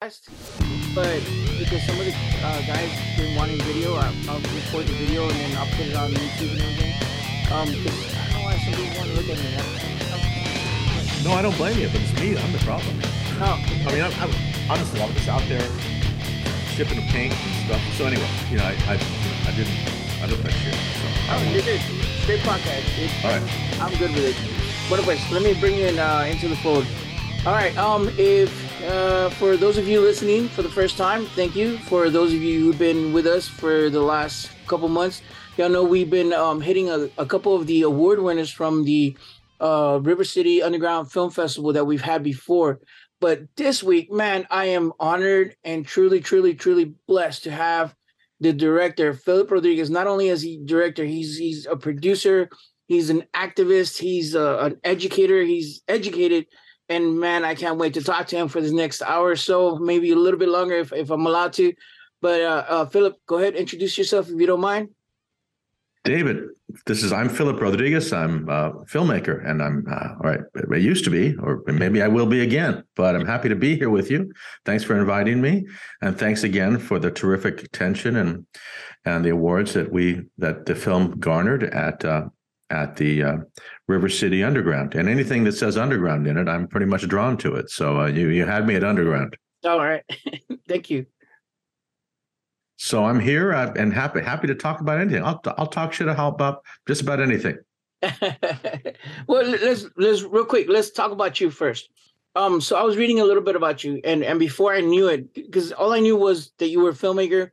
But because some of the guys been wanting video, I'll record the video and then I'll put it on YouTube and everything. Because I don't want somebody to want to look at me. No, I don't blame you, but it's me. I'm the problem. No. I mean, I'm honestly, I was just out there shipping a paint and stuff. So anyway, you know, I don't like shit. So straight podcast, dude. All right. I'm good with it. But anyways, let me bring you into the fold. All right. For those of you listening for the first time, thank you. For those of you who've been with us for the last couple months, y'all know we've been hitting a couple of the award winners from the River City Underground Film Festival that we've had before. But this week, man, I am honored and truly blessed to have the director, Philip Rodriguez. Not only is he director, he's a producer, he's an activist, he's an educator, he's educated. And man, I can't wait to talk to him for this next hour or so, maybe a little bit longer if I'm allowed to. But Philip, go ahead, introduce yourself if you don't mind. David, I'm Philip Rodriguez. I'm a filmmaker, and I used to be, or maybe I will be again, but I'm happy to be here with you. Thanks for inviting me, and thanks again for the terrific attention and the awards that the film garnered at the River City Underground. And anything that says underground in it, I'm pretty much drawn to it. So you had me at underground. All right. Thank you. So I'm here and happy to talk about anything. I'll talk shit about just about anything. Well, let's real quick. Let's talk about you first. So I was reading a little bit about you, and before I knew it, because all I knew was that you were a filmmaker,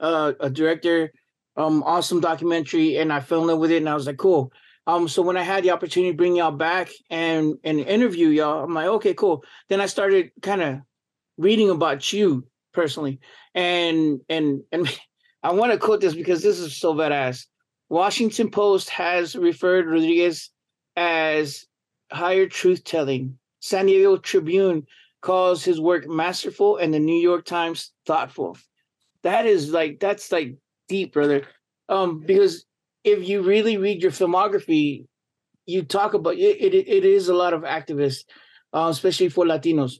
a director, awesome documentary, and I fell in love with it, and I was like, cool. So when I had the opportunity to bring y'all back and interview y'all, I'm like, okay, cool. Then I started kind of reading about you personally, and I want to quote this because this is so badass. Washington Post has referred Rodriguez as higher truth-telling. San Diego Tribune calls his work masterful, and the New York Times thoughtful. That's deep, brother. Because if you really read your filmography, you talk about it. It is a lot of activists, especially for Latinos.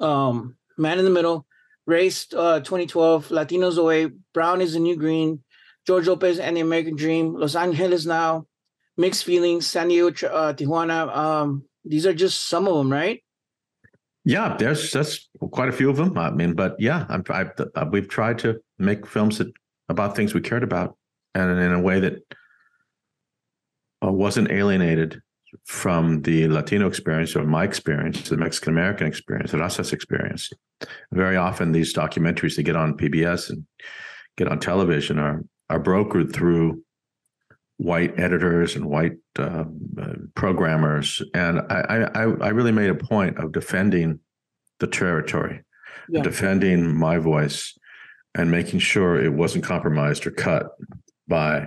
Man in the Middle, Race 2012, Latinos Away, Brown is the New Green, George Lopez and the American Dream, Los Angeles Now, Mixed Feelings, San Diego, Tijuana. These are just some of them, right? Yeah, that's quite a few of them. I mean, but yeah, we've tried to make films about things we cared about, and in a way that wasn't alienated from the Latino experience, or my experience, the Mexican-American experience, the Razas experience. Very often these documentaries that get on PBS and get on television are brokered through white editors and white programmers. And I really made a point of defending the territory, defending my voice, and making sure it wasn't compromised or cut by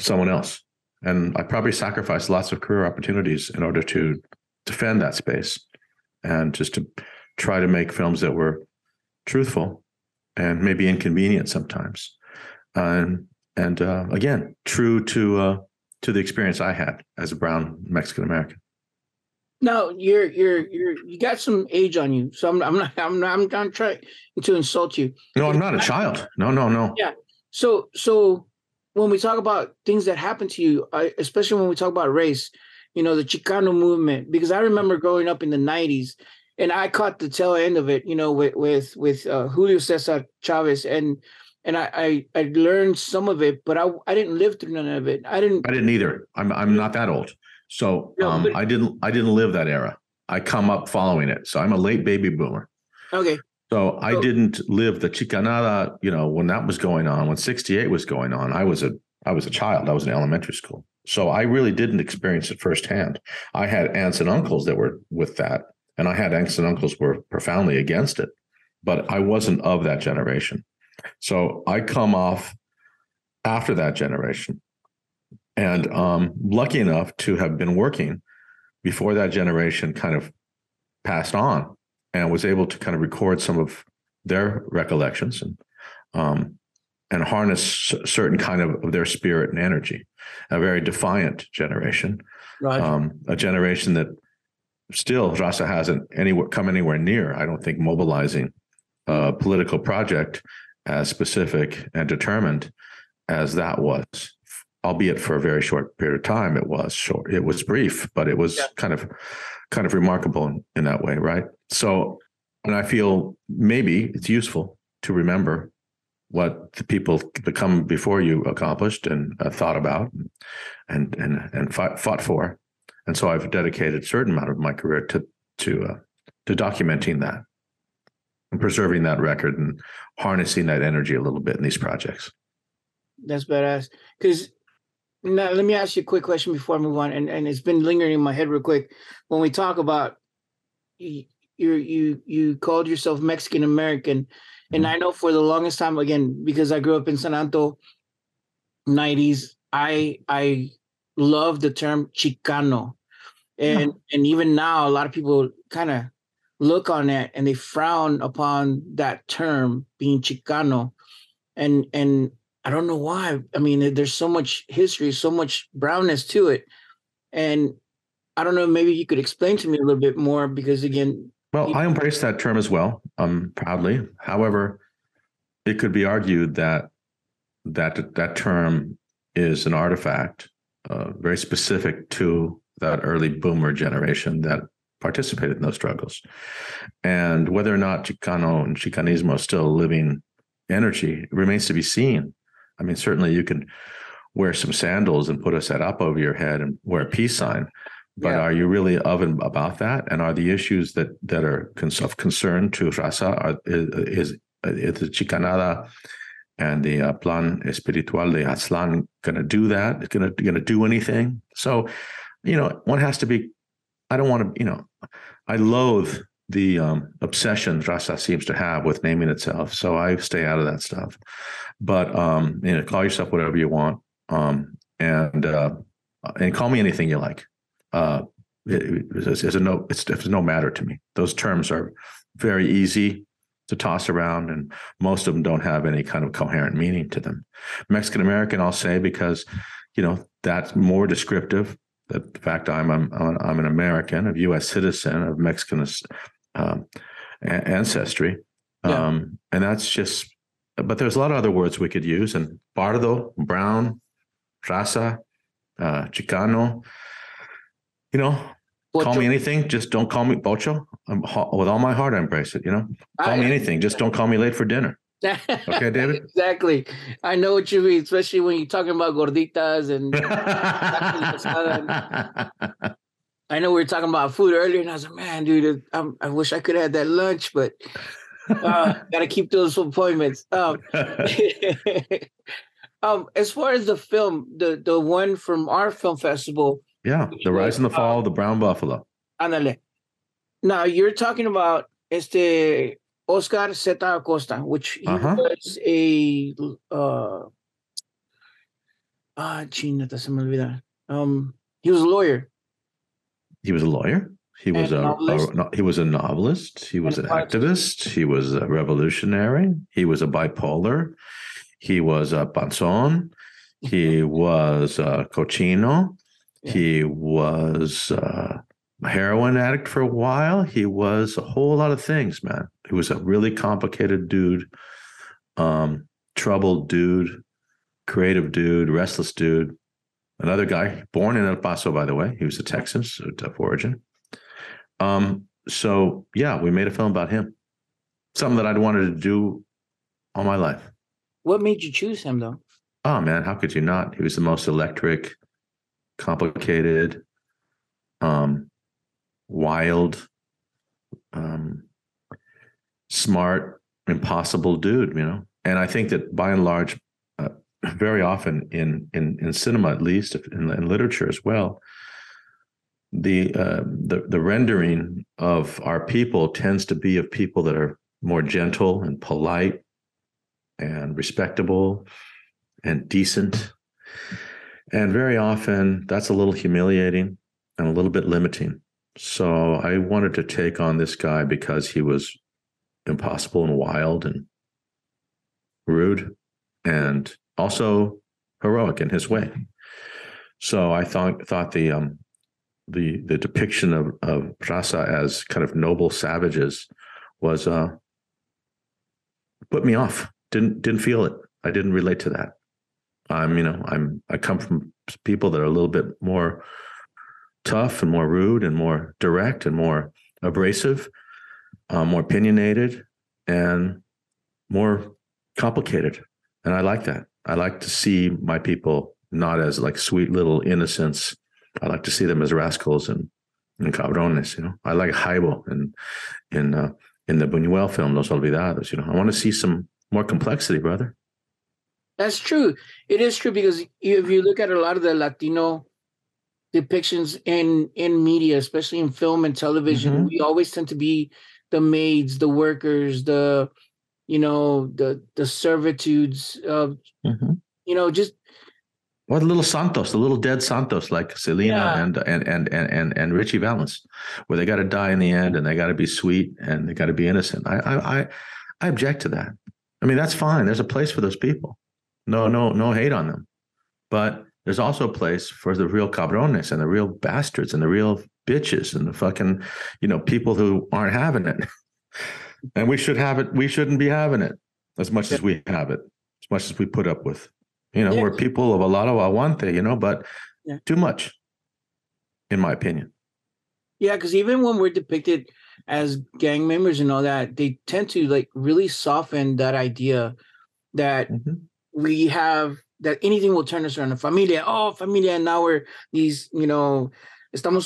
someone else. And I probably sacrificed lots of career opportunities in order to defend that space, and just to try to make films that were truthful and maybe inconvenient sometimes. And again, true to the experience I had as a brown Mexican American. No, you got some age on you, so I'm not trying to insult you. No, I'm not a child. No. Yeah. So when we talk about things that happen to you, especially when we talk about race, you know, the Chicano movement, because I remember growing up in the 90s, and I caught the tail end of it, you know, with Julio Cesar Chavez, and I learned some of it, but I didn't live through none of it. I didn't either. I'm not that old. So I didn't live that era. I come up following it. So I'm a late baby boomer. Okay. So I didn't live the Chicanada, you know, when that was going on, when 68 was going on. I was a child. I was in elementary school. So I really didn't experience it firsthand. I had aunts and uncles that were with that, and I had aunts and uncles were profoundly against it, but I wasn't of that generation. So I come off after that generation, and lucky enough to have been working before that generation kind of passed on, and was able to kind of record some of their recollections and harness certain kind of their spirit and energy. A very defiant generation, right. A generation that still Raza hasn't come anywhere near, I don't think, mobilizing a political project as specific and determined as that was, albeit for a very short period of time. It was short, it was brief, but it was kind of remarkable in that way, right? So, and I feel maybe it's useful to remember what the people that come before you accomplished and thought about and fought for. And so I've dedicated a certain amount of my career to documenting that and preserving that record and harnessing that energy a little bit in these projects. That's badass. Because now let me ask you a quick question before I move on. And it's been lingering in my head real quick. When we talk about you called yourself Mexican American, and I know for the longest time, again, because I grew up in San Antonio, 90s, I love the term Chicano. And even now, a lot of people kind of look on it and they frown upon that term, being Chicano. And I don't know why. I mean, there's so much history, so much brownness to it. And I don't know, maybe you could explain to me a little bit more, because again... Well, I embrace that term as well, proudly. However, it could be argued that term is an artifact very specific to that early boomer generation that participated in those struggles. And whether or not Chicano and Chicanismo is still a living energy remains to be seen. I mean, certainly you can wear some sandals and put a serape over your head and wear a peace sign, but are you really of and about that? And are the issues that are of concern to Raza is the Chicanada and the Plan Espiritual de Aztlán going to do that? Going to do anything? So, one has to be, I don't want to, I loathe the obsession Raza seems to have with naming itself. So I stay out of that stuff. But, call yourself whatever you want, and call me anything you like. It's no matter to me. Those terms are very easy to toss around, and most of them don't have any kind of coherent meaning to them. Mexican American, I'll say, because that's more descriptive. The fact I'm an American, a U.S. citizen of Mexican ancestry, and that's just. But there's a lot of other words we could use, and Bardo, Brown, Raza, Chicano. Bocho. Call me anything, just don't call me Bocho. With all my heart, I embrace it, Call me anything, just don't call me late for dinner. Okay, David? Exactly. I know what you mean, especially when you're talking about gorditas and... I know we were talking about food earlier, and I was like, man, dude, I wish I could have had that lunch, but got to keep those appointments. As far as the film, the one from our film festival... Yeah, The Rise and the Fall of the Brown Buffalo. Andale. Now, you're talking about Oscar Zeta Acosta, which he was a... he was a lawyer. He was a lawyer. He was a novelist. He was an activist. He was a revolutionary. He was a bipolar. He was a panzón. He was a cochino. He was a heroin addict for a while. He was a whole lot of things, man. He was a really complicated dude, troubled dude, creative dude, restless dude. Another guy born in El Paso, by the way. He was a Texan of origin. So, yeah, we made a film about him. Something that I'd wanted to do all my life. What made you choose him, though? Oh, man, how could you not? He was the most electric, complicated, wild, smart, impossible dude, And I think that by and large, very often in cinema, at least, in literature as well, the rendering of our people tends to be of people that are more gentle and polite and respectable and decent. And very often that's a little humiliating and a little bit limiting. So I wanted to take on this guy because he was impossible and wild and rude and also heroic in his way. So I thought the the depiction of raza as kind of noble savages was put me off. Didn't feel it. I didn't relate to that. I come from people that are a little bit more tough and more rude and more direct and more abrasive, more opinionated and more complicated. And I like that. I like to see my people not as like sweet little innocents. I like to see them as rascals and cabrones, you know. I like Jaibo in the Buñuel film, Los Olvidados, you know. I want to see some more complexity, brother. That's true. It is true, because if you look at a lot of the Latino depictions in media, especially in film and television, mm-hmm. we always tend to be the maids, the workers, the servitudes of, mm-hmm. Just. Or the little dead Santos, like Selena and Richie Valens, where they got to die in the end and they got to be sweet and they got to be innocent. I object to that. I mean, that's fine. There's a place for those people. No hate on them. But there's also a place for the real cabrones and the real bastards and the real bitches and the fucking, people who aren't having it. And we should have it. We shouldn't be having it as much as we have it, as much as we put up with. We're people of a lot of aguante, but too much, in my opinion. Yeah, because even when we're depicted as gang members and all that, they tend to like really soften that idea that mm-hmm. we have, that anything will turn us around. Familia, and now we're these, estamos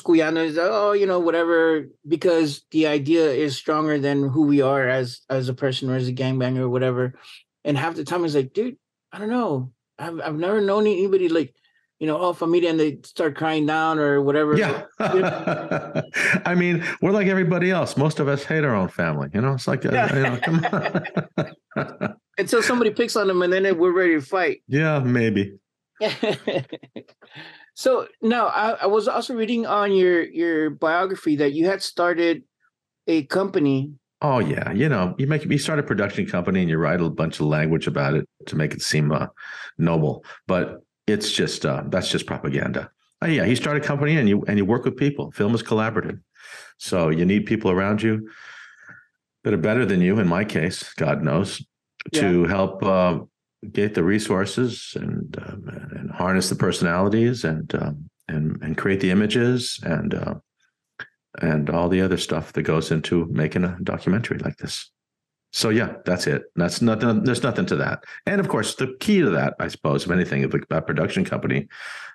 cuyanos, whatever, because the idea is stronger than who we are as a person or as a gangbanger or whatever. And half the time it's like, dude, I don't know. I've never known anybody like, familia, and they start crying down or whatever. Yeah. I mean, we're like everybody else. Most of us hate our own family, It's like, come on. Until somebody picks on them and then we're ready to fight. Yeah, maybe. So now I was also reading on your biography that you had started a company. Oh, yeah. You start a production company and you write a bunch of language about it to make it seem noble. But it's just that's just propaganda. Oh, yeah. You start a company and you work with people. Film is collaborative. So you need people around you that are better than you, in my case, God knows, to help get the resources and harness the personalities and create the images and all the other stuff that goes into making a documentary like this. So yeah, that's it. That's nothing. There's nothing to that. And of course, the key to that, I suppose, if anything, of that production company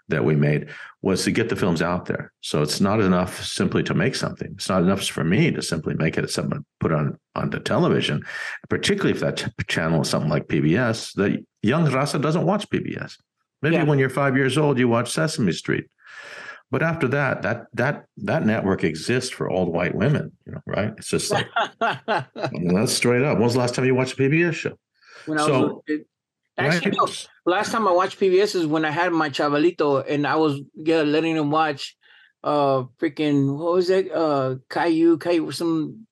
that we made was to get the films out there. So it's not enough simply to make something. It's not enough for me to simply make it something put on the television, particularly if that channel is something like PBS. The young raza doesn't watch PBS. Maybe when you're 5 years old, you watch Sesame Street. But after that, that network exists for old white women, right? It's just like, that's straight up. When's the last time you watched a PBS show? Last time I watched PBS is when I had my Chavalito and I was letting him watch freaking, what was it? Caillou, some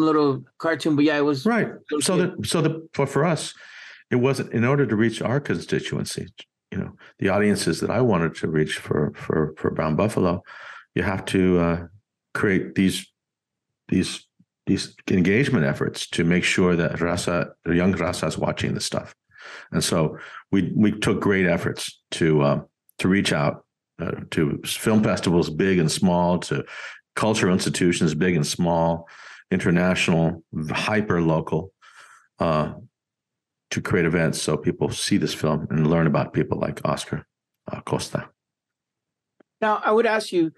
little cartoon, but yeah, it was. Right. For us, it wasn't in order to reach our constituency. The audiences that I wanted to reach for Brown Buffalo, you have to create these engagement efforts to make sure that raza, the young raza, is watching this stuff. And so we took great efforts to reach out to film festivals, big and small, to cultural institutions, big and small, international, hyper local, to create events so people see this film and learn about people like Oscar Acosta. Now, I would ask you,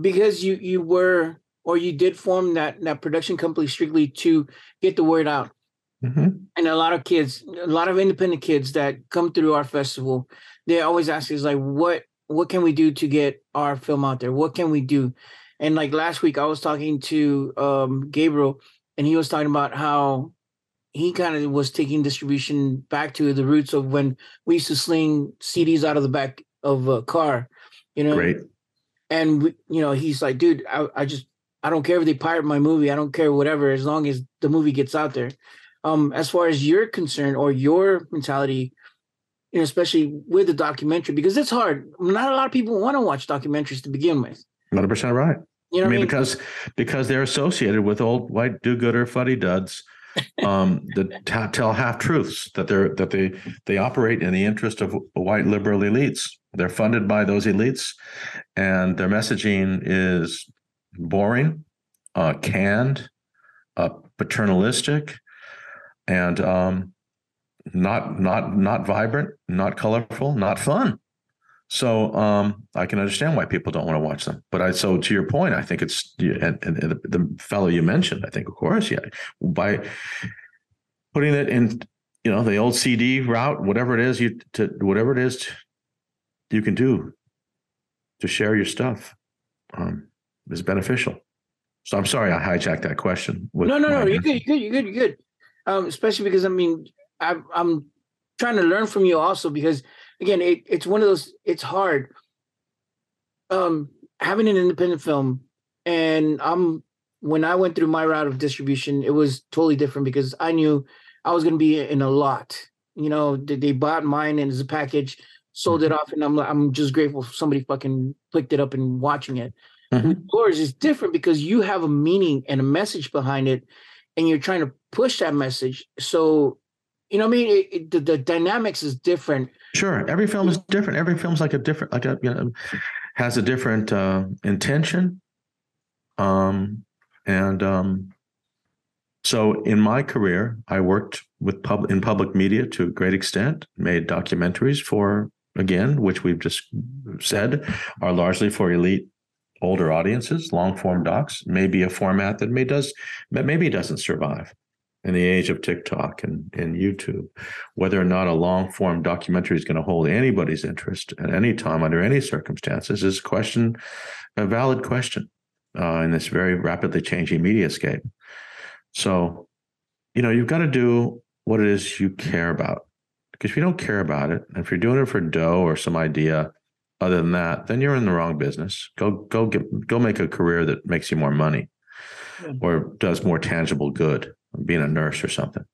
because you did form that production company strictly to get the word out. Mm-hmm. And a lot of independent kids that come through our festival, they always ask us, like, what can we do to get our film out there? What can we do? And like last week, I was talking to Gabriel, and he was talking about how he kind of was taking distribution back to the roots of when we used to sling CDs out of the back of a car, Great. And he's like, dude, I don't care if they pirate my movie. I don't care, whatever, as long as the movie gets out there. As far as you're concerned, or your mentality, especially with the documentary, because it's hard. Not a lot of people want to watch documentaries to begin with. 100% right. You know, I mean, because they're associated with old white do-gooder fuddy-duds that tell half-truths, that they operate in the interest of white liberal elites. They're funded by those elites, and their messaging is boring, canned, paternalistic, and not vibrant, not colorful, not fun. So I can understand why people don't want to watch them. But so to your point, I think it's and the fellow you mentioned, I think, of course, yeah, by putting it in, you know, the old CD route, whatever it is you can do to share your stuff is beneficial. So I'm sorry I hijacked that question. No, you're good. Especially because I'm trying to learn from you also, because again, it's one of those, it's hard. Having an independent film, and when I went through my route of distribution, it was totally different because I knew I was going to be in a lot. You know, they bought mine and as a package, sold it off, and I'm just grateful somebody fucking clicked it up and watching it. Yours is different because you have a meaning and a message behind it, and you're trying to push that message. So, you know what I mean? The dynamics is different. Sure. Every film is different. Every film's has a different intention. So in my career, I worked with in public media to a great extent, made documentaries for, again, which we've just said are largely for elite older audiences, long form docs, maybe a format that maybe doesn't survive in the age of TikTok and YouTube. Whether or not a long-form documentary is going to hold anybody's interest at any time under any circumstances is a valid question in this very rapidly changing mediascape. So, you know, you've got to do what it is you care about. Because if you don't care about it, and if you're doing it for dough or some idea other than that, then you're in the wrong business. Go make a career that makes you more money or does more tangible good. Being a nurse or something.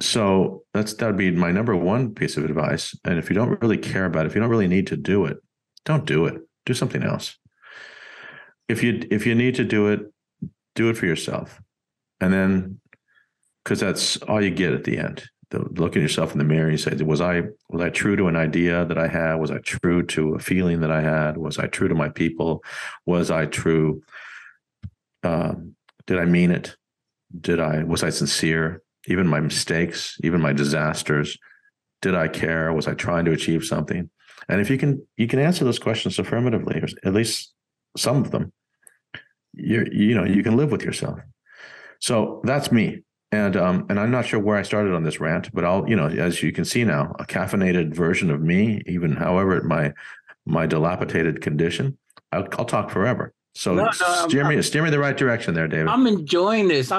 So that'd be my number one piece of advice. And if you don't really care about it, if you don't really need to do it, don't do it. Do something else. If you need to do it for yourself. And then, because that's all you get at the end. Look at yourself in the mirror and you say, was I true to an idea that I had? Was I true to a feeling that I had? Was I true to my people? Was I true? Did I mean it? Was I sincere? Even my mistakes, even my disasters. Did I care? Was I trying to achieve something? And if you can answer those questions affirmatively, or at least some of them, you can live with yourself. So that's me. And I'm not sure where I started on this rant, but I'll, you know, as you can see now, a caffeinated version of me, even however my dilapidated condition, I'll talk forever. So steer me the right direction there, David. I'm enjoying this.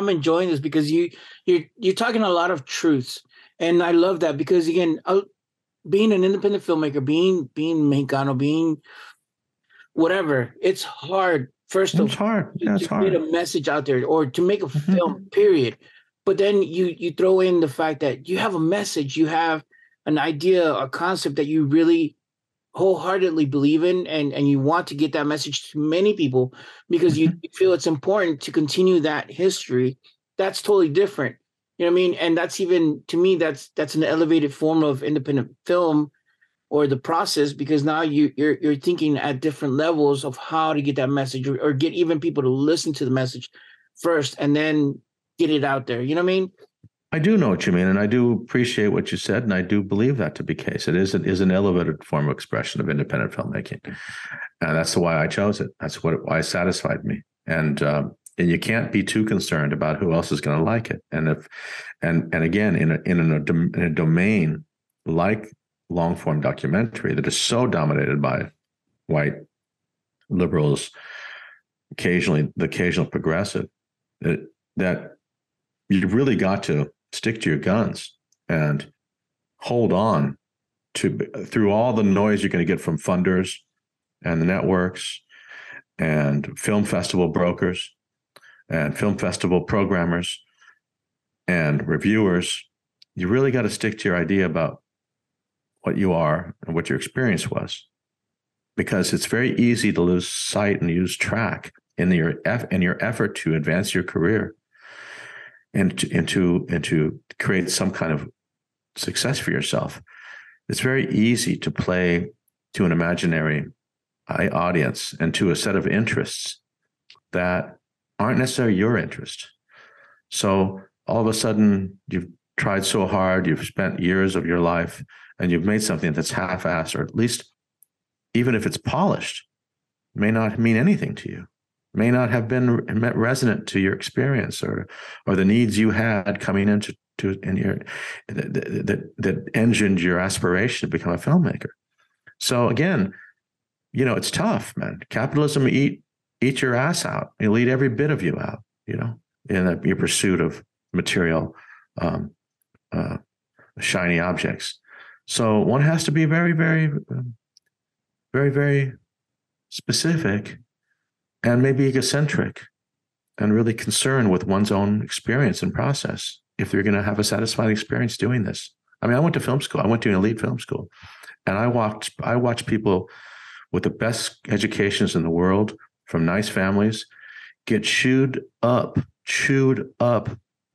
Because you're talking a lot of truths. And I love that because, again, being an independent filmmaker, being Mexicano, being whatever, it's hard. First, it's hard to get a message out there or to make a film, period. But then you throw in the fact that you have a message, you have an idea, a concept that you really wholeheartedly believe in, and you want to get that message to many people because you feel it's important to continue that history. That's totally different. You know what I mean? And that's, even to me, that's an elevated form of independent film or the process, because now you're thinking at different levels of how to get that message or get even people to listen to the message first and then get it out there. You know what I mean? I do know what you mean, and I do appreciate what you said, and I do believe that to be the case. It is an elevated form of expression of independent filmmaking, and that's why I chose it. That's why it satisfied me. And you can't be too concerned about who else is going to like it. And again, in a domain like long form documentary that is so dominated by white liberals, occasionally the occasional progressive, that you've really got to stick to your guns and hold on to through all the noise you're going to get from funders and the networks and film festival brokers and film festival programmers and reviewers. You really got to stick to your idea about what you are and what your experience was. because it's very easy to lose sight and lose track in your effort to advance your career and to create some kind of success for yourself. It's very easy to play to an imaginary audience and to a set of interests that aren't necessarily your interest. So all of a sudden, you've tried so hard, you've spent years of your life, and you've made something that's half-assed, or at least, even if it's polished, may not mean anything to you, may not have been resonant to your experience or the needs you had coming that engined your aspiration to become a filmmaker. So again, it's tough, man. Capitalism eat your ass out. It'll eat every bit of you out, in your pursuit of material, shiny objects. So one has to be very, very, very, very specific and maybe egocentric and really concerned with one's own experience and process if they're going to have a satisfying experience doing this. I mean, I went to film school. I went to an elite film school, and I watched people with the best educations in the world from nice families get chewed up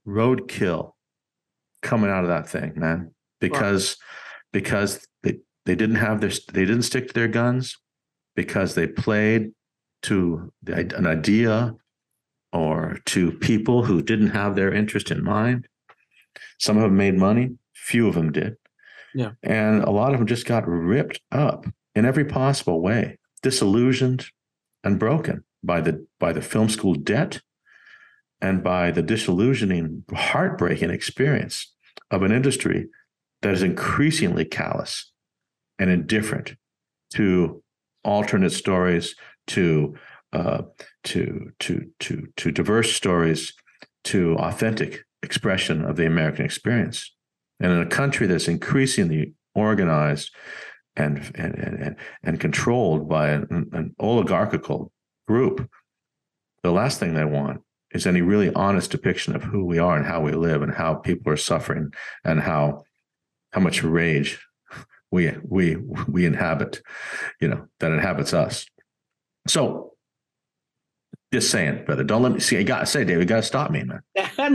roadkill coming out of that thing, man, because they didn't stick to their guns, because they played to an idea or to people who didn't have their interest in mind. Some of them made money, few of them did. Yeah. And a lot of them just got ripped up in every possible way, disillusioned and broken by the film school debt and by the disillusioning, heartbreaking experience of an industry that is increasingly callous and indifferent to alternate stories, to diverse stories, to authentic expression of the American experience. And in a country that's increasingly organized and controlled by an oligarchical group, the last thing they want is any really honest depiction of who we are and how we live and how people are suffering and how much rage we inhabit, that inhabits us. So just saying, brother, don't let me see. Dave, you got to stop me, man.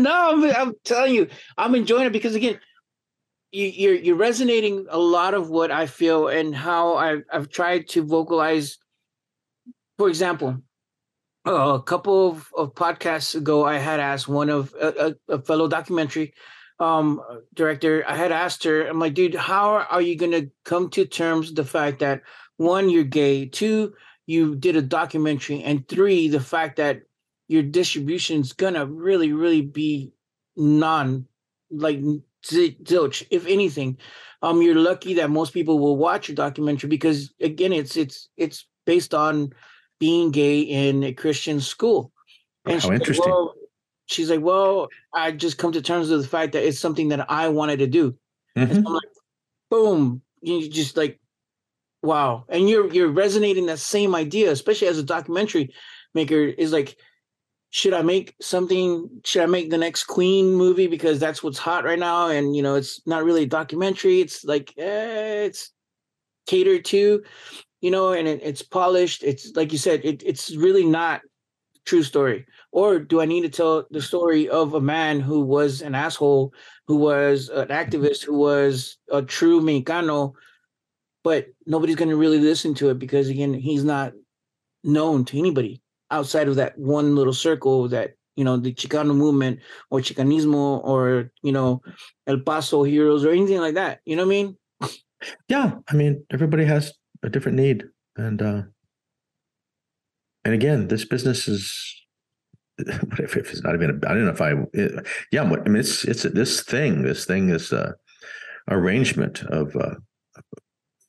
No, I'm telling you, I'm enjoying it because, again, you're resonating a lot of what I feel and how I've tried to vocalize. For example, a couple of podcasts ago, I had asked one of a fellow documentary director. I had asked her, I'm like, dude, how are you going to come to terms with the fact that, one, you're gay, two, you did a documentary, and three, the fact that your distribution is going to really, really be zilch, if anything. You're lucky that most people will watch your documentary because, again, it's based on being gay in a Christian school. And how interesting. She's like, well, I just come to terms with the fact that it's something that I wanted to do. Mm-hmm. And so I'm like, boom, you just like, wow. And you're resonating that same idea, especially as a documentary maker, is like, should I make the next Queen movie? Because that's what's hot right now. And, it's not really a documentary. It's like, it's catered to, and it's polished. It's like you said, it's really not a true story. Or do I need to tell the story of a man who was an asshole, who was an activist, who was a true Mexicano, but nobody's going to really listen to it because, again, he's not known to anybody outside of that one little circle that, the Chicano movement or Chicanismo or, El Paso Heroes or anything like that. You know what I mean? Yeah. I mean, everybody has a different need. And again, this business is, if it's not even, I don't know if it's this thing, arrangement of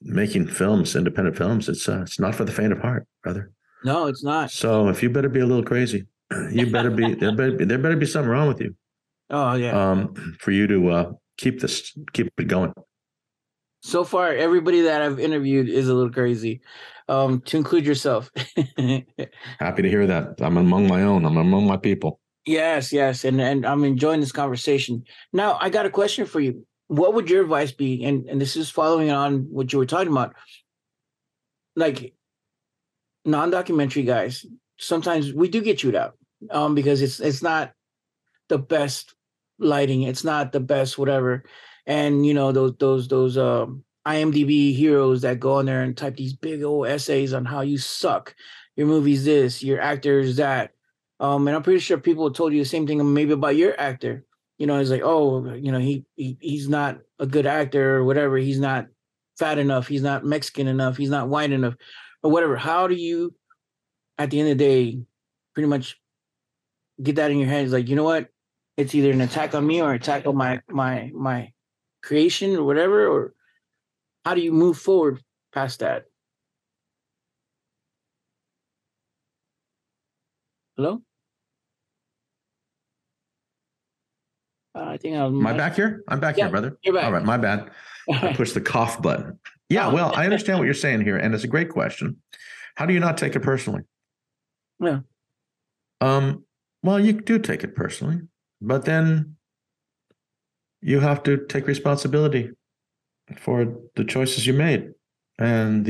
making films, independent films. It's not for the faint of heart, brother. No, it's not. So if you better be a little crazy, you better be, there better be something wrong with you. Oh yeah. For you to keep it going. So far, everybody that I've interviewed is a little crazy, to include yourself. Happy to hear that. I'm among my own. I'm among my people. Yes. And I'm enjoying this conversation. Now I got a question for you. What would your advice be? And this is following on what you were talking about. Like, non-documentary guys, sometimes we do get chewed out because it's not the best lighting. It's not the best whatever. And, you know, those IMDb heroes that go on there and type these big old essays on how you suck, your movie's this, your actor's that. And I'm pretty sure people told you the same thing maybe about your actor. You know, it's like, oh, you know, he's not a good actor or whatever. He's not fat enough. He's not Mexican enough. He's not white enough or whatever. How do you, at the end of the day, pretty much get that in your head? It's like, you know what? It's either an attack on me or an attack on my creation or whatever. Or how do you move forward past that? Hello? I think I'm back here. I'm back here, brother. You're back. All right, my bad. I pushed the cough button. Yeah, well, I understand what you're saying here, and it's a great question. How do you not take it personally? Yeah. Well, you do take it personally, but then you have to take responsibility for the choices you made and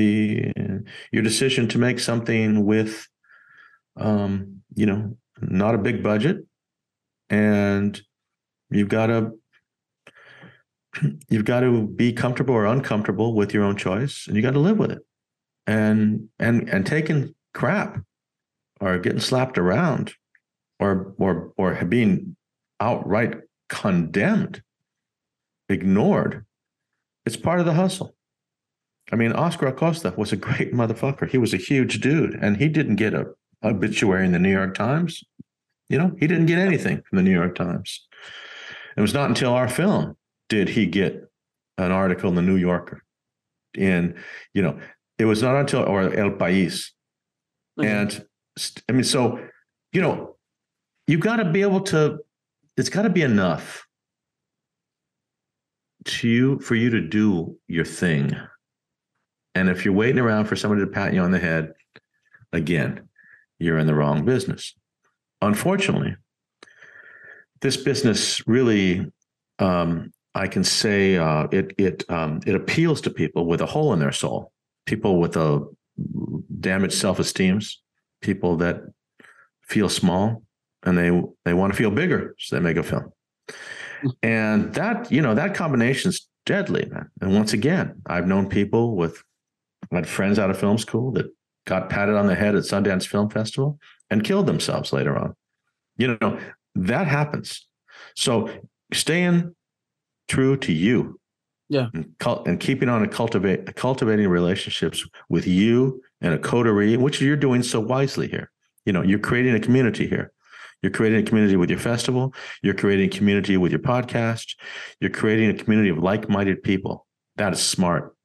your decision to make something with, you know, not a big budget, and you've got to be comfortable or uncomfortable with your own choice, and you got to live with it. And taking crap or getting slapped around or being outright condemned, ignored, it's part of the hustle. I mean, Oscar Acosta was a great motherfucker. He was a huge dude, and he didn't get a obituary in the New York Times. You know, he didn't get anything from the New York Times. It was not until our film did he get an article in the New Yorker. And, you know, it was not until, or El País. Okay. And I mean, so, you know, you've got to be able to, it's got to be enough to you, for you to do your thing. And if you're waiting around for somebody to pat you on the head, again, you're in the wrong business. Unfortunately, this business really, I can say, it appeals to people with a hole in their soul, people with a damaged self-esteems, people that feel small and they want to feel bigger, so they make a film. And that, you know, that combination's deadly, man. And once again, I've known people I had friends out of film school that got patted on the head at Sundance Film Festival and killed themselves later on. You know, that happens. So staying true to you, yeah, and keeping on and cultivating relationships with you and a coterie, which you're doing so wisely here. You know, you're creating a community here. You're creating a community with your festival. You're creating a community with your podcast. You're creating a community of like-minded people. That is smart.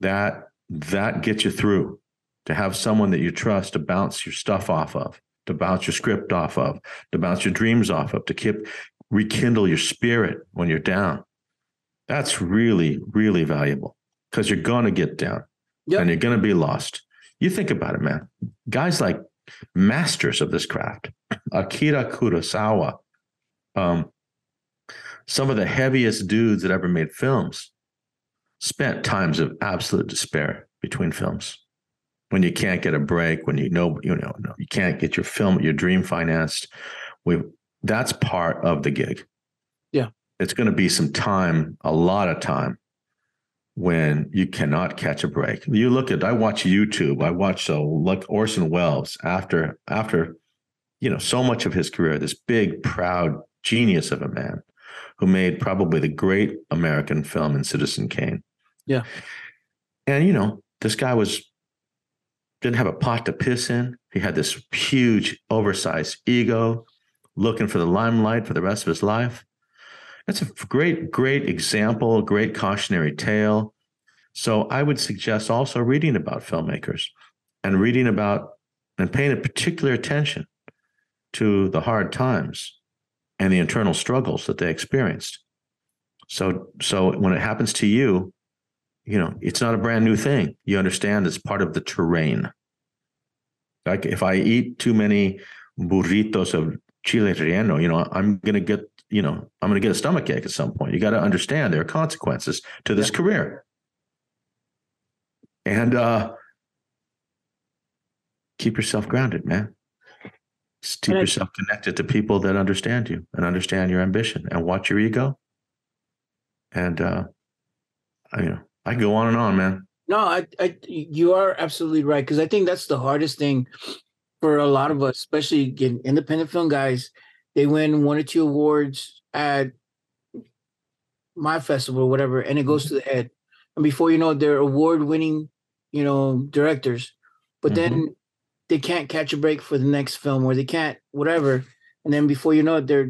That gets you through. To have someone that you trust to bounce your stuff off of, to bounce your script off of, to bounce your dreams off of, to rekindle your spirit when you're down. That's really, really valuable, because you're going to get down, yep, and you're going to be lost. You think about it, man. Guys like masters of this craft, Akira Kurosawa, some of the heaviest dudes that ever made films, spent times of absolute despair between films. When you can't get a break, when you can't get your film, your dream financed, that's part of the gig. Yeah. It's going to be some time, a lot of time, when you cannot catch a break. You look at, I watch YouTube, I watch like Orson Welles after, you know, so much of his career, this big, proud genius of a man who made probably the great American film in Citizen Kane. Yeah. And, you know, this guy didn't have a pot to piss in. He had this huge, oversized ego, looking for the limelight for the rest of his life. That's a great, great example, great cautionary tale. So I would suggest also reading about filmmakers and reading about and paying a particular attention to the hard times and the internal struggles that they experienced. So when it happens to you, you know, it's not a brand new thing. You understand it's part of the terrain. Like if I eat too many burritos of chile relleno, you know, I'm going to get a stomach ache at some point. You got to understand there are consequences to this career. And keep yourself grounded, man. Just keep yourself connected to people that understand you and understand your ambition, and watch your ego. And I can go on and on, man. No, you are absolutely right, because I think that's the hardest thing for a lot of us, especially getting independent film guys. They win one or two awards at my festival or whatever, and it goes to the head. And before you know it, they're award-winning, directors. But then they can't catch a break for the next film, or they can't whatever. And then before you know it, they're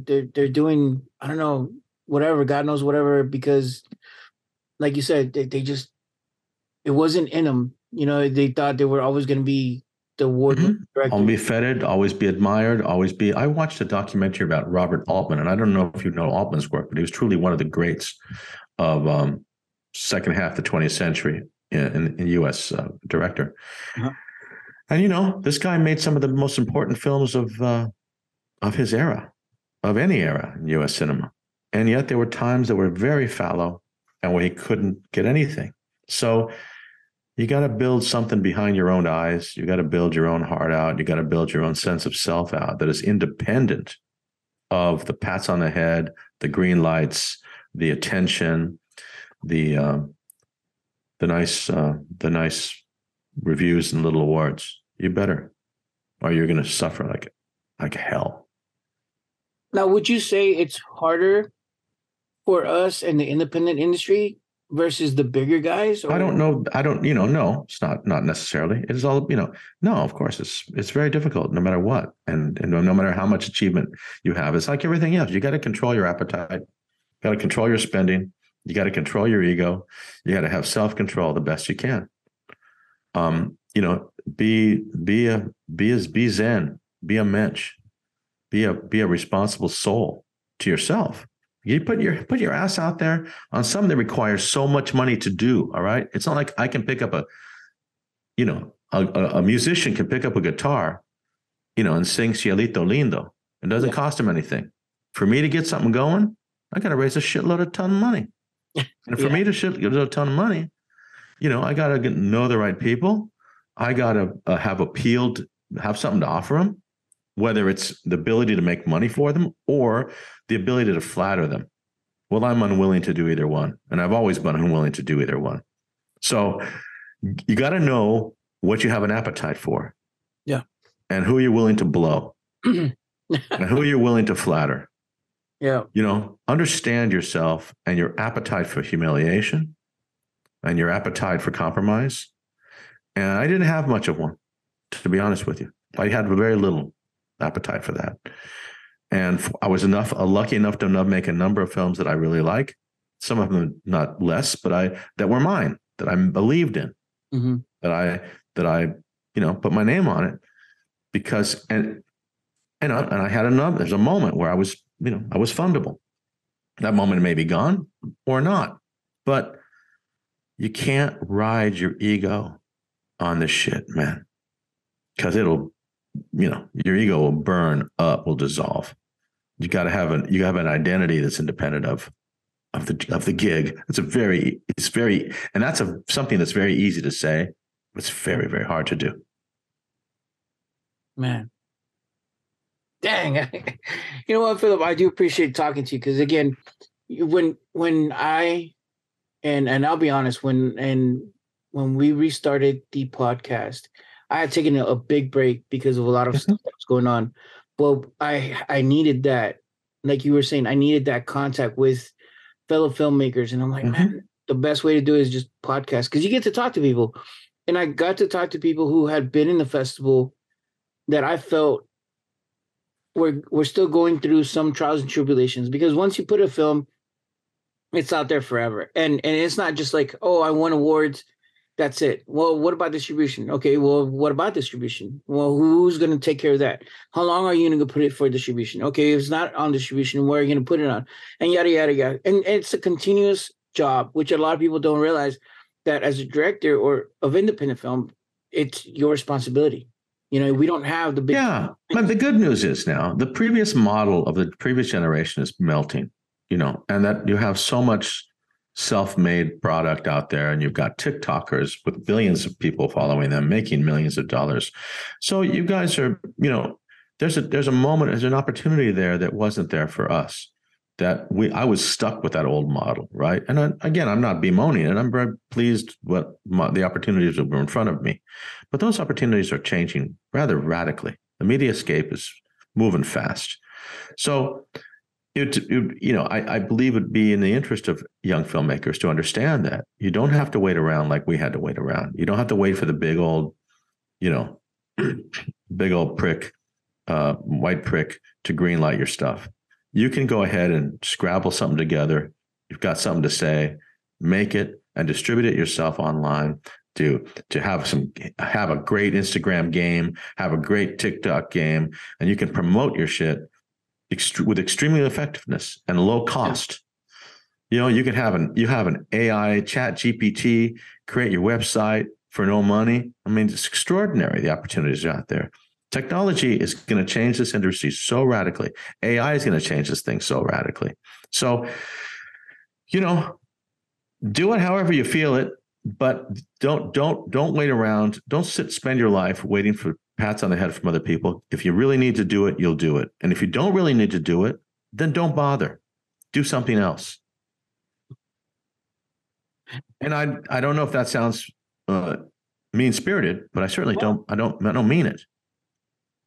doing, I don't know, whatever, God knows whatever, because like you said, they just, it wasn't in them. They thought they were always going to be the award director. Always be feted, always be admired, always be. I watched a documentary about Robert Altman, and I don't know if you know Altman's work, but he was truly one of the greats of second half of the 20th century in U.S. Director. And, this guy made some of the most important films of his era, of any era in U.S. cinema. And yet there were times that were very fallow and where he couldn't get anything. So you got to build something behind your own eyes. You got to build your own heart out. You got to build your own sense of self out that is independent of the pats on the head, the green lights, the attention, the nice reviews and little awards. You better, or you're going to suffer like hell. Now, would you say it's harder for us in the independent industry versus the bigger guys? Or? I don't know. No, it's not necessarily. It's all, no, of course it's very difficult no matter what. And no matter how much achievement you have, it's like everything else. You got to control your appetite, got to control your spending. You got to control your ego. You got to have self-control the best you can. Be zen, be a mensch, be a responsible soul to yourself. You put your ass out there on something that requires so much money to do. All right. It's not like I can pick up a musician can pick up a guitar, and sing Cielito Lindo. It doesn't cost him anything. For me to get something going, I got to raise a shitload of ton of money. And for me to shitload a ton of money, I got to know the right people. I got to have something to offer them, whether it's the ability to make money for them or the ability to flatter them. Well, I'm unwilling to do either one. And I've always been unwilling to do either one. So you got to know what you have an appetite for. Yeah. And who you're willing to blow and who you're willing to flatter. Yeah. Understand yourself and your appetite for humiliation and your appetite for compromise. And I didn't have much of one, to be honest with you. I had very little appetite for that. And I was lucky enough to make a number of films that I really like. Some of them not less, but that were mine, that I believed in, that I put my name on it because, and I had another, there's a moment where I was fundable. That moment may be gone or not, but you can't ride your ego on this shit, man. Cause it'll, your ego will burn up, will dissolve. You got to have an identity that's independent of the gig. Something that's very easy to say, but it's very, very hard to do. Man. Dang. You know what, Philip, I do appreciate talking to you. Cause again, when I'll be honest, when we restarted the podcast, I had taken a big break because of a lot of stuff that was going on. But I needed that, like you were saying, I needed that contact with fellow filmmakers. And I'm like, man, the best way to do it is just podcast, because you get to talk to people. And I got to talk to people who had been in the festival that I felt were still going through some trials and tribulations. Because once you put a film, it's out there forever. And it's not just like, oh, I won awards. That's it. Well, what about distribution? Okay, well, what about distribution? Well, who's going to take care of that? How long are you going to put it for distribution? Okay, if it's not on distribution, where are you going to put it on? And yada, yada, yada. And it's a continuous job, which a lot of people don't realize that as a director or of independent film, it's your responsibility. We don't have the big... Yeah, but the good news is now, the previous model of the previous generation is melting, and that you have so much self-made product out there, and you've got TikTokers with billions of people following them, making millions of dollars. So you guys are, you know, there's a moment, there's an opportunity there that wasn't there for us, that I was stuck with that old model, right? And again, I'm not bemoaning it. I'm very pleased with the opportunities that were in front of me. But those opportunities are changing rather radically. The mediascape is moving fast. So, I believe it would be in the interest of young filmmakers to understand that you don't have to wait around like we had to wait around. You don't have to wait for the big old prick, white prick to green light your stuff. You can go ahead and scrabble something together. You've got something to say, make it and distribute it yourself online. To have a great Instagram game, have a great TikTok game, and you can promote your shit with extremely effectiveness and low cost. Yeah. You know, you can have an AI chat GPT create your website for no money. I mean, it's extraordinary, the opportunities out there. Technology is going to change this industry so radically. AI is going to change this thing so radically. So, you know, do it however you feel it, but don't wait around. Don't spend your life waiting for pats on the head from other people. If you really need to do it, you'll do it. And if you don't really need to do it, then don't bother. Do something else. And I don't know if that sounds mean-spirited, but I certainly don't mean it.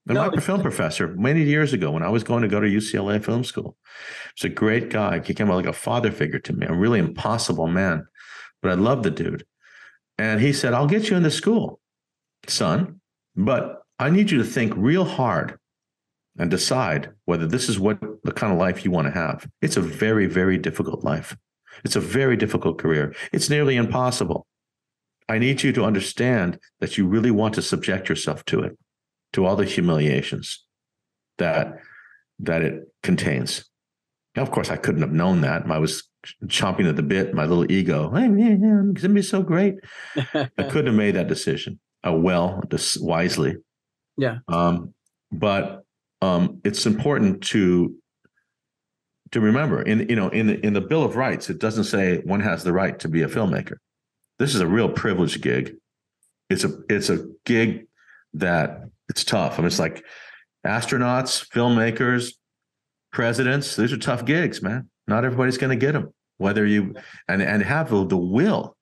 My film professor, many years ago, when I was going to go to UCLA Film School, he's a great guy. He came out like a father figure to me, a really impossible man, but I loved the dude. And he said, "I'll get you into school, son, but I need you to think real hard and decide whether this is the kind of life you want to have. It's a very, very difficult life. It's a very difficult career. It's nearly impossible. I need you to understand that you really want to subject yourself to it, to all the humiliations that it contains." Now, of course, I couldn't have known that. I was chomping at the bit, my little ego. Hey, I'm going to be so great. I couldn't have made that decision wisely. Yeah. But it's important to remember, in the Bill of Rights, it doesn't say one has the right to be a filmmaker. This is a real privileged gig. It's a gig that it's tough. I mean, it's like astronauts, filmmakers, presidents. These are tough gigs, man. Not everybody's going to get them, whether you and have the will.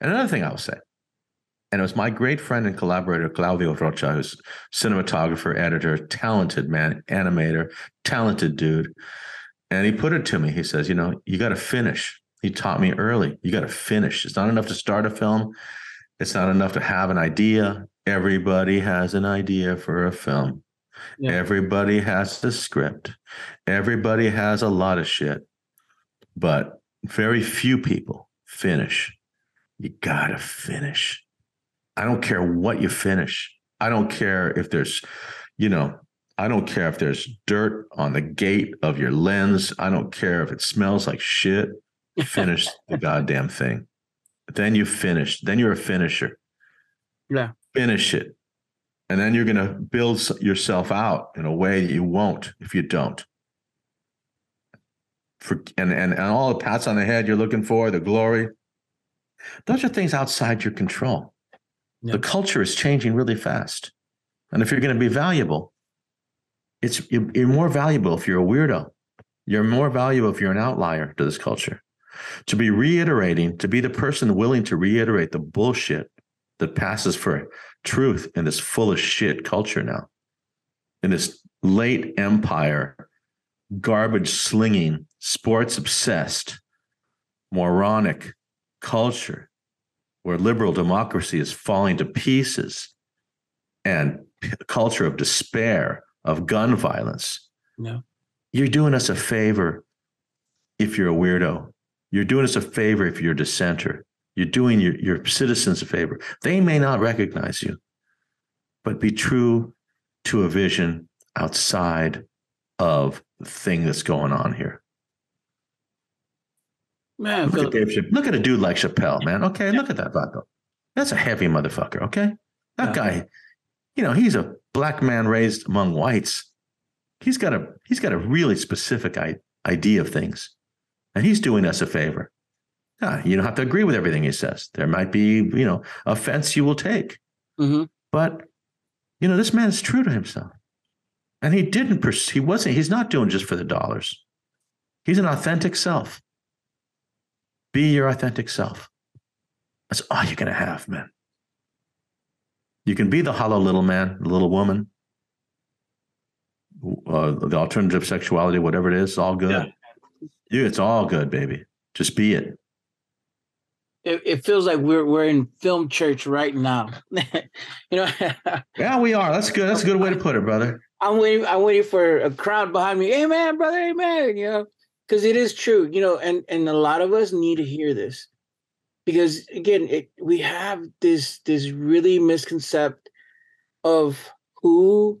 And another thing I will say, and it was my great friend and collaborator, Claudio Rocha, who's cinematographer, editor, talented man, animator, talented dude. And he put it to me. He says, you got to finish. He taught me early. You got to finish. It's not enough to start a film. It's not enough to have an idea. Everybody has an idea for a film. Yeah. Everybody has the script. Everybody has a lot of shit, but very few people finish. You gotta finish. I don't care what you finish. I don't care if there's, I don't care if there's dirt on the gate of your lens. I don't care if it smells like shit. Finish the goddamn thing. Then you finish. Then you're a finisher. Yeah. Finish it. And then you're going to build yourself out in a way that you won't if you don't. And all the pats on the head you're looking for, the glory, those are things outside your control. Yeah. The culture is changing really fast. And if you're going to be valuable, you're more valuable if you're a weirdo. You're more valuable if you're an outlier to this culture. To be the person willing to reiterate the bullshit that passes for truth in this full of shit culture now, in this late empire, garbage slinging, sports obsessed, moronic culture where liberal democracy is falling to pieces and a culture of despair, of gun violence. No. You're doing us a favor if you're a weirdo. You're doing us a favor if you're a dissenter. You're doing your citizens a favor. They may not recognize you, but be true to a vision outside of the thing that's going on here. Man, look at a dude like Chappelle, man. Okay, yeah. Look at that vato. That's a heavy motherfucker, okay? That guy, he's a black man raised among whites. He's got a really specific idea of things, and he's doing us a favor. You don't have to agree with everything he says. There might be, offense you will take. Mm-hmm. But, this man is true to himself. And he didn't pursue. He's not doing just for the dollars. He's an authentic self. Be your authentic self. That's all you're going to have, man. You can be the hollow little man, the little woman, the alternative sexuality, whatever it is. It's all good. Yeah. It's all good, baby. Just be it. It feels like we're in film church right now. Yeah, we are. That's good. That's a good way to put it, brother. I'm waiting for a crowd behind me. Amen, brother. Amen. Because it is true. And a lot of us need to hear this, because again, we have this really misconcept of who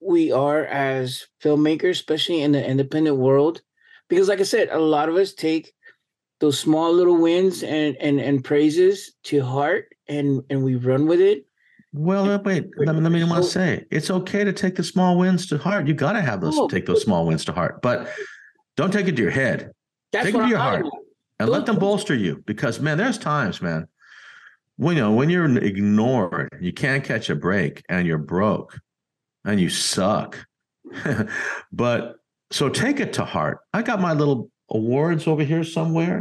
we are as filmmakers, especially in the independent world. Because, like I said, a lot of us take those small little wins and praises to heart, and we run with it. Well, wait, let me want to say, it's okay to take the small wins to heart. You got to have take those small wins to heart, but don't take it to your head. Take it to your heart and let them bolster you, because, man, there's times, man, when you're ignored, you can't catch a break and you're broke and you suck. But so take it to heart. I got my little awards over here somewhere,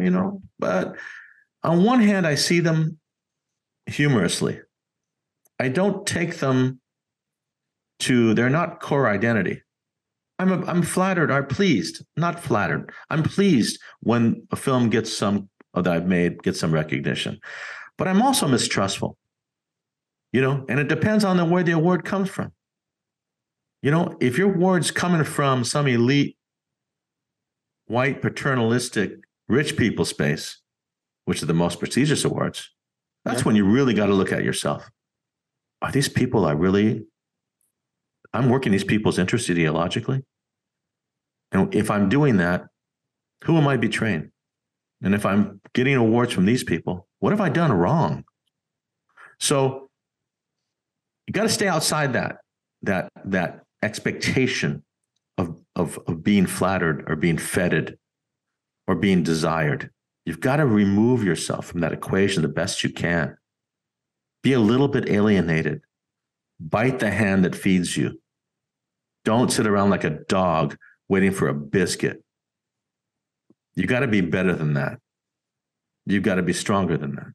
but on one hand, I see them humorously. I don't take them they're not core identity. I'm flattered or pleased, not flattered. I'm pleased when a film gets some recognition, but I'm also mistrustful, and it depends on where the award comes from. If your award's coming from some elite, white, paternalistic, rich people space, which are the most prestigious awards, that's when you really got to look at yourself. Are these people I'm working these people's interests ideologically? And if I'm doing that, who am I betraying? And if I'm getting awards from these people, what have I done wrong? So you got to stay outside that expectation of being flattered or being feted or being desired. You've got to remove yourself from that equation the best you can. Be a little bit alienated. Bite the hand that feeds you. Don't sit around like a dog waiting for a biscuit. You got to be better than that. You've got to be stronger than that.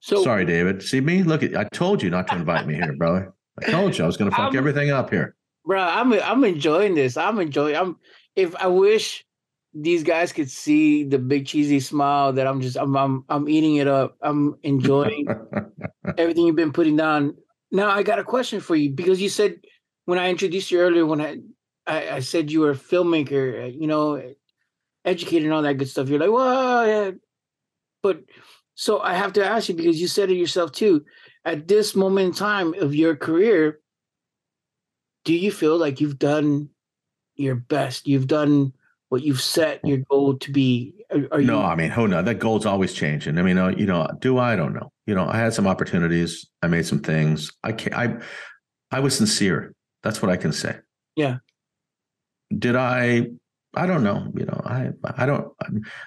So, sorry, David. See me? Look, I told you not to invite me here, brother. I told you I was going to fuck everything up here. Bro, I'm enjoying this. If I wish these guys could see the big cheesy smile that I'm eating it up. I'm enjoying everything you've been putting down. Now I got a question for you, because you said, when I introduced you earlier, when I said you were a filmmaker, educated and all that good stuff, you're like, whoa, yeah. But so I have to ask you, because you said it yourself too, at this moment in time of your career, do you feel like you've done your best? You've done what you've set your goal to be? That goal's always changing. I mean, I don't know. I had some opportunities. I made some things. I was sincere. That's what I can say. Yeah. Did I don't know. I don't,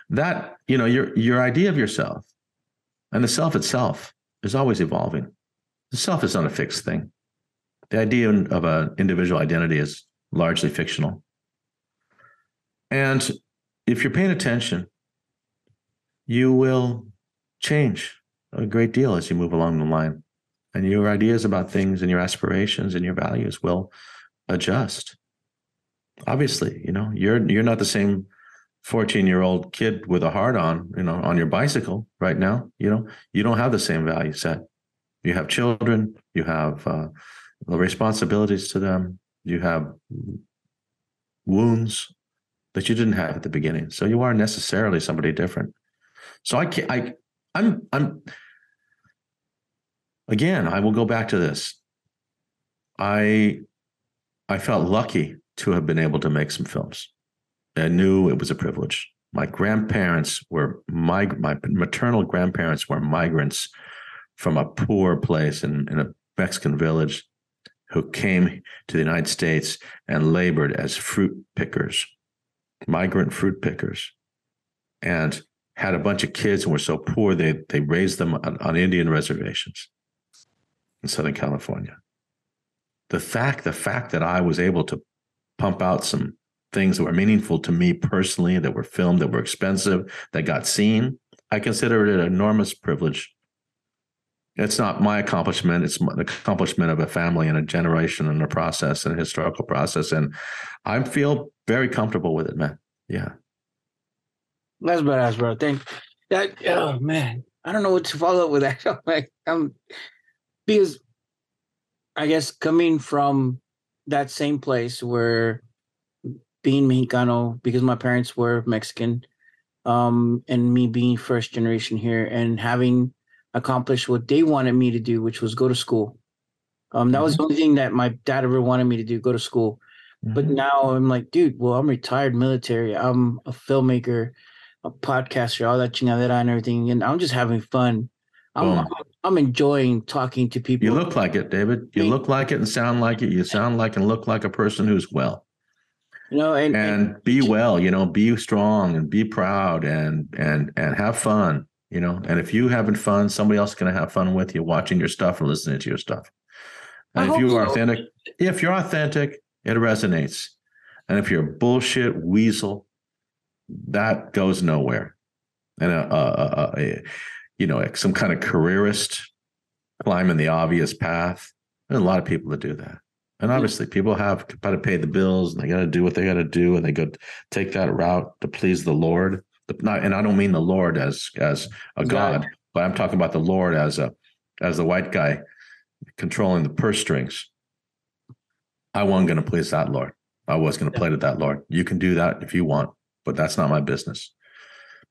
that, your idea of yourself and the self itself is always evolving. The self is not a fixed thing. The idea of an individual identity is largely fictional. And if you're paying attention, you will change a great deal as you move along the line. And your ideas about things and your aspirations and your values will adjust. Obviously, you're not the same 14-year-old kid with a heart on, on your bicycle right now. You don't have the same value set. You have children. You have responsibilities to them. You have wounds that you didn't have at the beginning. So you are necessarily somebody different. So I will go back to this. I felt lucky to have been able to make some films. I knew it was a privilege. My grandparents were my maternal grandparents were migrants from a poor place in a Mexican village who came to the United States and labored as fruit pickers. Migrant fruit pickers. and had a bunch of kids and were so poor, they raised them on Indian reservations in Southern California. The fact that I was able to pump out some things that were meaningful to me personally, that were filmed, that were expensive, that got seen, I consider it an enormous privilege. It's not my accomplishment. It's the accomplishment of a family and a generation and a process and a historical process. And I feel very comfortable with it, man. Yeah. That's badass, bro. Thank that. Oh, man. I don't know what to follow up with that. Because I guess coming from that same place where being Mexicano, because my parents were Mexican, and me being first generation here and having accomplished what they wanted me to do, which was go to school. That was the only thing that my dad ever wanted me to do, go to school. But now I'm like, dude, well, I'm retired military. I'm a filmmaker, a podcaster, all that chingadera and everything. And I'm just having fun. I'm enjoying talking to people. You look like it, David. You look like it and sound like it. You sound like and look like a person who's well. You know, and be well, you know, be strong and be proud and have fun, you know. And if you having fun, somebody else is going to have fun with you, watching your stuff and listening to your stuff. And if you are authentic, it resonates. And if you're a bullshit weasel, that goes nowhere. And some kind of careerist climbing the obvious path. There's a lot of people that do that. And obviously people have got to pay the bills and they got to do what they got to do. And they go take that route to please the Lord. And I don't mean the Lord as a God, but I'm talking about the Lord as the white guy controlling the purse strings. I wasn't going to please that Lord. I was going to play to that Lord. You can do that if you want, but that's not my business.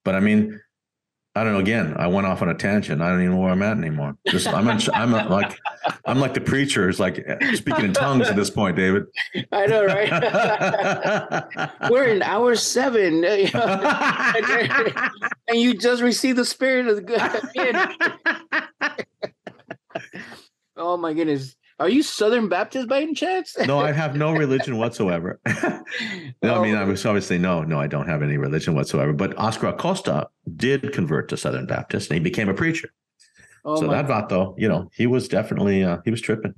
But I mean, I don't know. Again, I went off on a tangent. I don't even know where I'm at anymore. I'm like the preacher is like speaking in tongues at this point, David. I know, right? We're in hour 7, you know? And you just received the spirit of the good. Oh my goodness. Are you Southern Baptist by any chance? No, I have no religion whatsoever. No, I mean, I was obviously no, I don't have any religion whatsoever. But Oscar Acosta did convert to Southern Baptist, and he became a preacher. So that vato, you know, he was definitely he was tripping.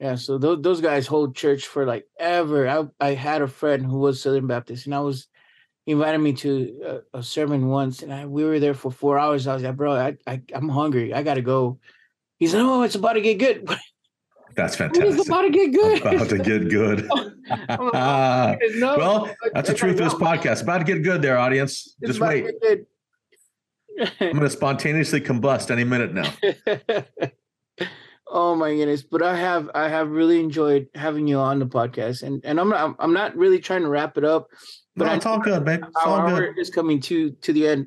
Yeah, so those guys hold church for like ever. I had a friend who was Southern Baptist, and he invited me to a sermon once, and we were there for 4 hours. I was like, bro, I'm hungry. I gotta go. He said, oh, it's about to get good. That's fantastic. It's about to get good. About to get good. Well, that's the truth of this podcast. About to get good there, audience. Just wait. I'm going to spontaneously combust any minute now. Oh my goodness. But I have really enjoyed having you on the podcast. And I'm not really trying to wrap it up. But no, it's all good, man. It's all good. Our hour is coming to the end.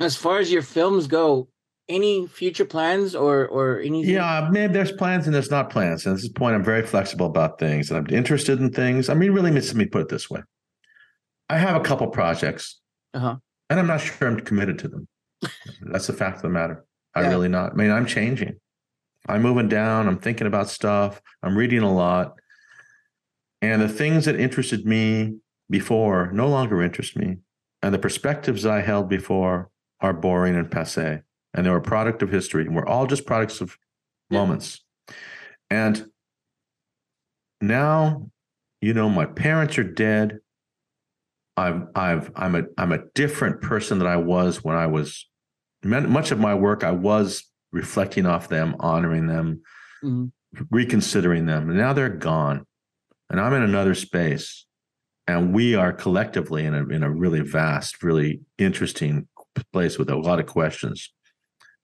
As far as your films go, any future plans or anything? Yeah, maybe there's plans and there's not plans. And at this point, I'm very flexible about things and I'm interested in things. I mean, really, let me put it this way. I have a couple projects and I'm not sure I'm committed to them. That's the fact of the matter. I'm really not. I mean, I'm changing. I'm moving down. I'm thinking about stuff. I'm reading a lot. And the things that interested me before no longer interest me. And the perspectives I held before are boring and passé. And they were a product of history. And we're all just products of moments. And now, you know, my parents are dead. I'm a different person than I was when I was. Much of my work, I was reflecting off them, honoring them, reconsidering them. And now they're gone, and I'm in another space. And we are collectively in a really vast, really interesting place with a lot of questions.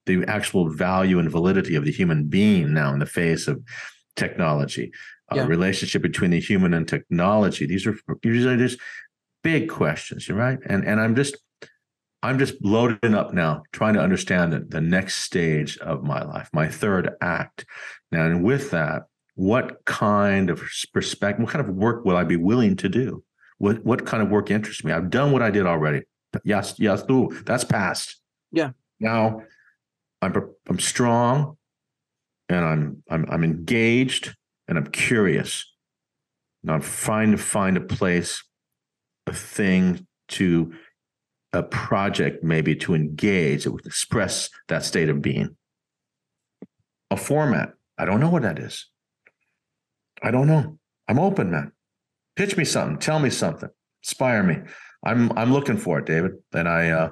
The actual value and validity of the human being now in the face of technology, relationship between the human and technology. These are just big questions, right? And I'm just loading up now, trying to understand the next stage of my life, my third act. Now, and with that, what kind of perspective, what kind of work will I be willing to do? What kind of work interests me? I've done what I did already. Yes. Ooh, that's past. Yeah. Now, I'm strong, and I'm engaged, and I'm curious, and I'm trying to find a place, a thing to a project maybe to engage, that would express that state of being. A format. I don't know what that is. I don't know. I'm open, man. Pitch me something. Tell me something. Inspire me. I'm looking for it, David. And I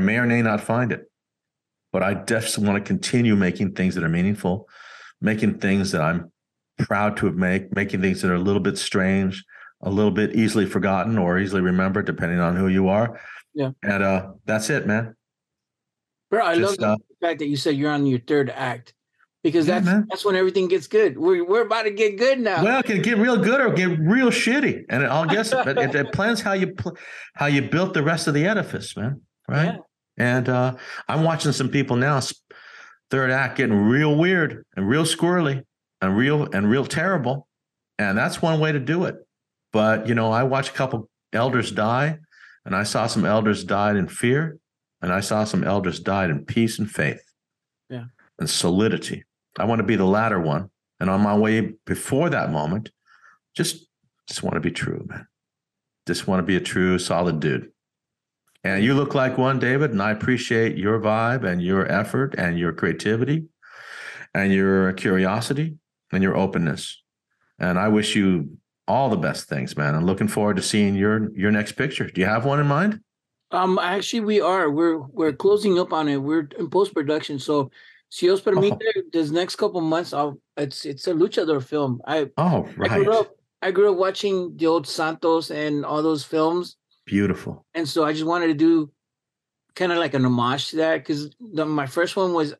may or may not find it, but I definitely want to continue making things that are meaningful, making things that I'm proud to have made, making things that are a little bit strange, a little bit easily forgotten or easily remembered, depending on who you are. Yeah. And that's it, man. Bro, I love the fact that you said you're on your third act. Because that's when everything gets good. We're about to get good now. Well, it can get real good or get real shitty, and I'll guess. But it plans how you built the rest of the edifice, man. Right? Yeah. And I'm watching some people now, third act, getting real weird and real squirrely and real terrible, and that's one way to do it. But you know, I watched a couple elders die, and I saw some elders died in fear, and I saw some elders died in peace and faith. Yeah. And solidity. I want to be the latter one. And on my way before that moment, just want to be true, man. Just want to be a true, solid dude. And you look like one, David, and I appreciate your vibe and your effort and your creativity and your curiosity and your openness. And I wish you all the best things, man. I'm looking forward to seeing your next picture. Do you have one in mind? Actually, we're closing up on it. We're in post-production, so Si Dios permite, this next couple months, it's a luchador film. Right. I grew up watching the old Santos and all those films. Beautiful. And so I just wanted to do kind of like an homage to that, because my first one was,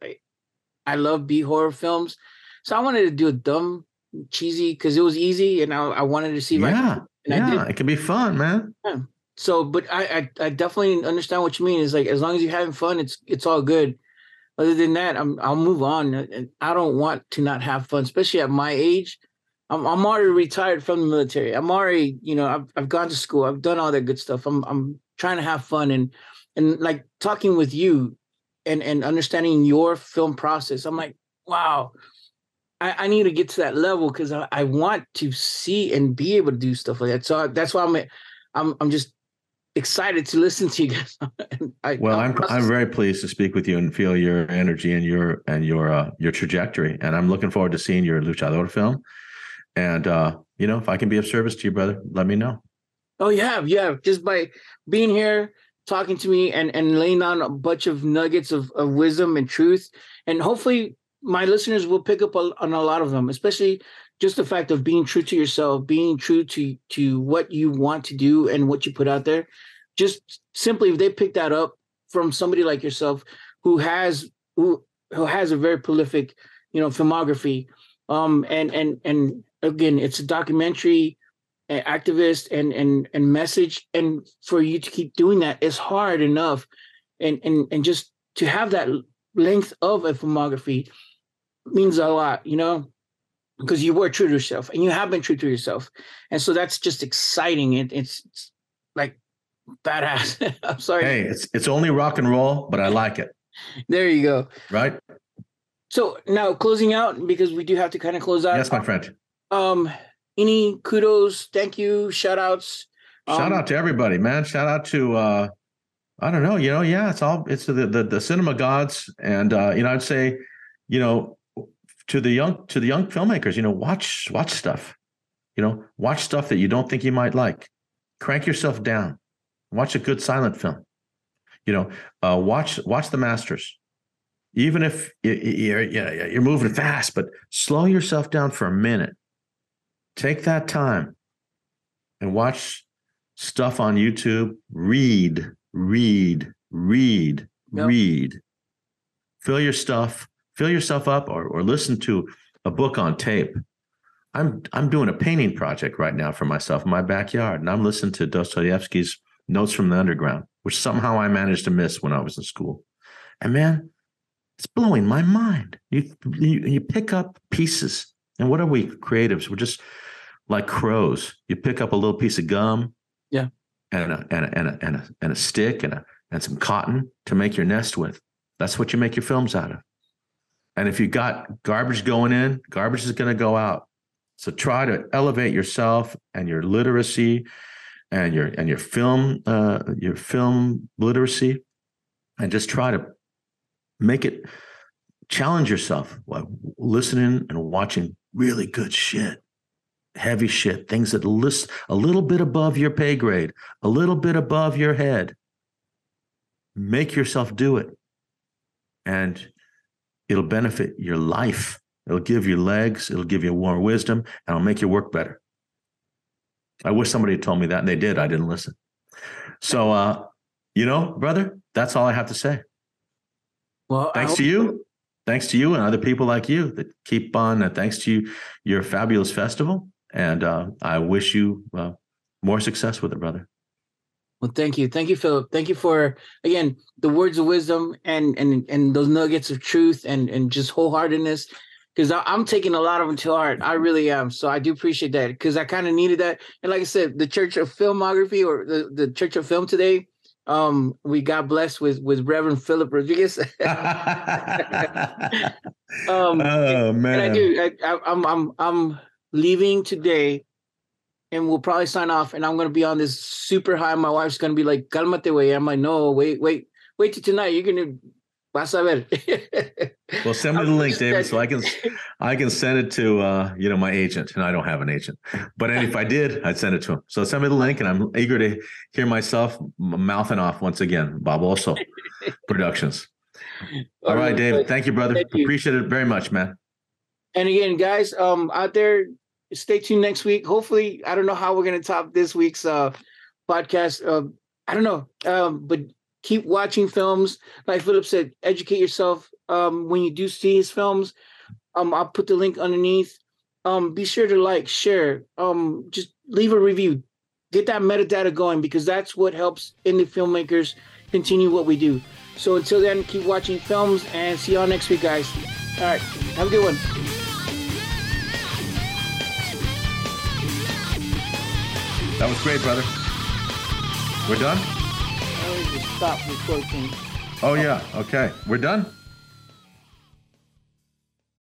I love B-horror films. So I wanted to do a dumb, cheesy, because it was easy, and I wanted to see. It can be fun, man. Yeah. So, but I definitely understand what you mean. It's like, as long as you're having fun, it's all good. Other than that, I'll move on. And I don't want to not have fun, especially at my age. I'm already retired from the military. I'm already, you know, I've gone to school. I've done all that good stuff. I'm trying to have fun and like talking with you and understanding your film process. I'm like, wow, I need to get to that level, because I want to see and be able to do stuff like that. So that's why I'm just excited to listen to you guys. I'm very pleased to speak with you and feel your energy and your trajectory, and I'm looking forward to seeing your luchador film. And you know, if I can be of service to you, brother, let me know. Oh yeah, just by being here, talking to me, and laying down a bunch of nuggets of wisdom and truth, and hopefully my listeners will pick up on a lot of them, especially just the fact of being true to yourself, being true to what you want to do and what you put out there. Just simply, if they pick that up from somebody like yourself, who has a very prolific, you know, filmography, and again, it's a documentary, an activist, and message. And for you to keep doing that is hard enough, and just to have that length of a filmography means a lot, you know. Because you were true to yourself, and you have been true to yourself, and so that's just exciting. It's like badass. I'm sorry. Hey, it's only rock and roll, but I like it. There you go. Right. So now, closing out, because we do have to kind of close out. Yes, my friend. Any kudos, thank you, shout outs. Shout out to everybody, man. Shout out to I don't know, you know, yeah, it's the cinema gods, and you know, I'd say, you know, to the young filmmakers, you know, watch stuff, you know, watch stuff that you don't think you might like. Crank yourself down. Watch a good silent film, you know. Watch the masters, even if you're moving fast, but slow yourself down for a minute. Take that time and watch stuff on YouTube. Read. Fill your stuff. Fill yourself up, or listen to a book on tape. I'm doing a painting project right now for myself in my backyard, and I'm listening to Dostoevsky's Notes from the Underground, which somehow I managed to miss when I was in school. And man, it's blowing my mind. You pick up pieces, and what are we creatives? We're just like crows. You pick up a little piece of gum, yeah, and a stick and some cotton to make your nest with. That's what you make your films out of. And if you got garbage going in, garbage is going to go out. So try to elevate yourself and your literacy and your film literacy, and just try to make it, challenge yourself while listening and watching really good shit, heavy shit, things that list a little bit above your pay grade, a little bit above your head. Make yourself do it, and it'll benefit your life. It'll give you legs. It'll give you more wisdom, and it'll make your work better. I wish somebody had told me that, and they did. I didn't listen. So, brother, that's all I have to say. Well, thanks to you and other people like you that keep on. Thanks to you, your fabulous festival, and I wish you more success with it, brother. Well, thank you, Philip. Thank you for, again, the words of wisdom and those nuggets of truth and just wholeheartedness. Because I'm taking a lot of them to heart. I really am. So I do appreciate that, because I kind of needed that. And like I said, the Church of Filmography, or the Church of Film today, we got blessed with Reverend Philip Rodriguez. Oh man! And I'm leaving today, and we'll probably sign off. And I'm going to be on this super high. My wife's going to be like, "Calmate, way." I'm like, "No, wait till tonight. You're going to." Well, send me the link, David, so I can send it to my agent, and I don't have an agent. But if I did, I'd send it to him. So send me the link, and I'm eager to hear myself mouthing off once again. Bob Oso Productions. All right, David. Thank you, brother. Thank you. Appreciate it very much, man. And again, guys, out there, stay tuned next week. Hopefully, I don't know how we're gonna top this week's podcast. I don't know, but. Keep watching films. Like Philip said, educate yourself when you do see his films. I'll put the link underneath. Be sure to like, share, just leave a review. Get that metadata going, because that's what helps indie filmmakers continue what we do. So until then, keep watching films, and see y'all next week, guys. All right. Have a good one. That was great, brother. We're done? Stop recording. Oh yeah, okay. We're done?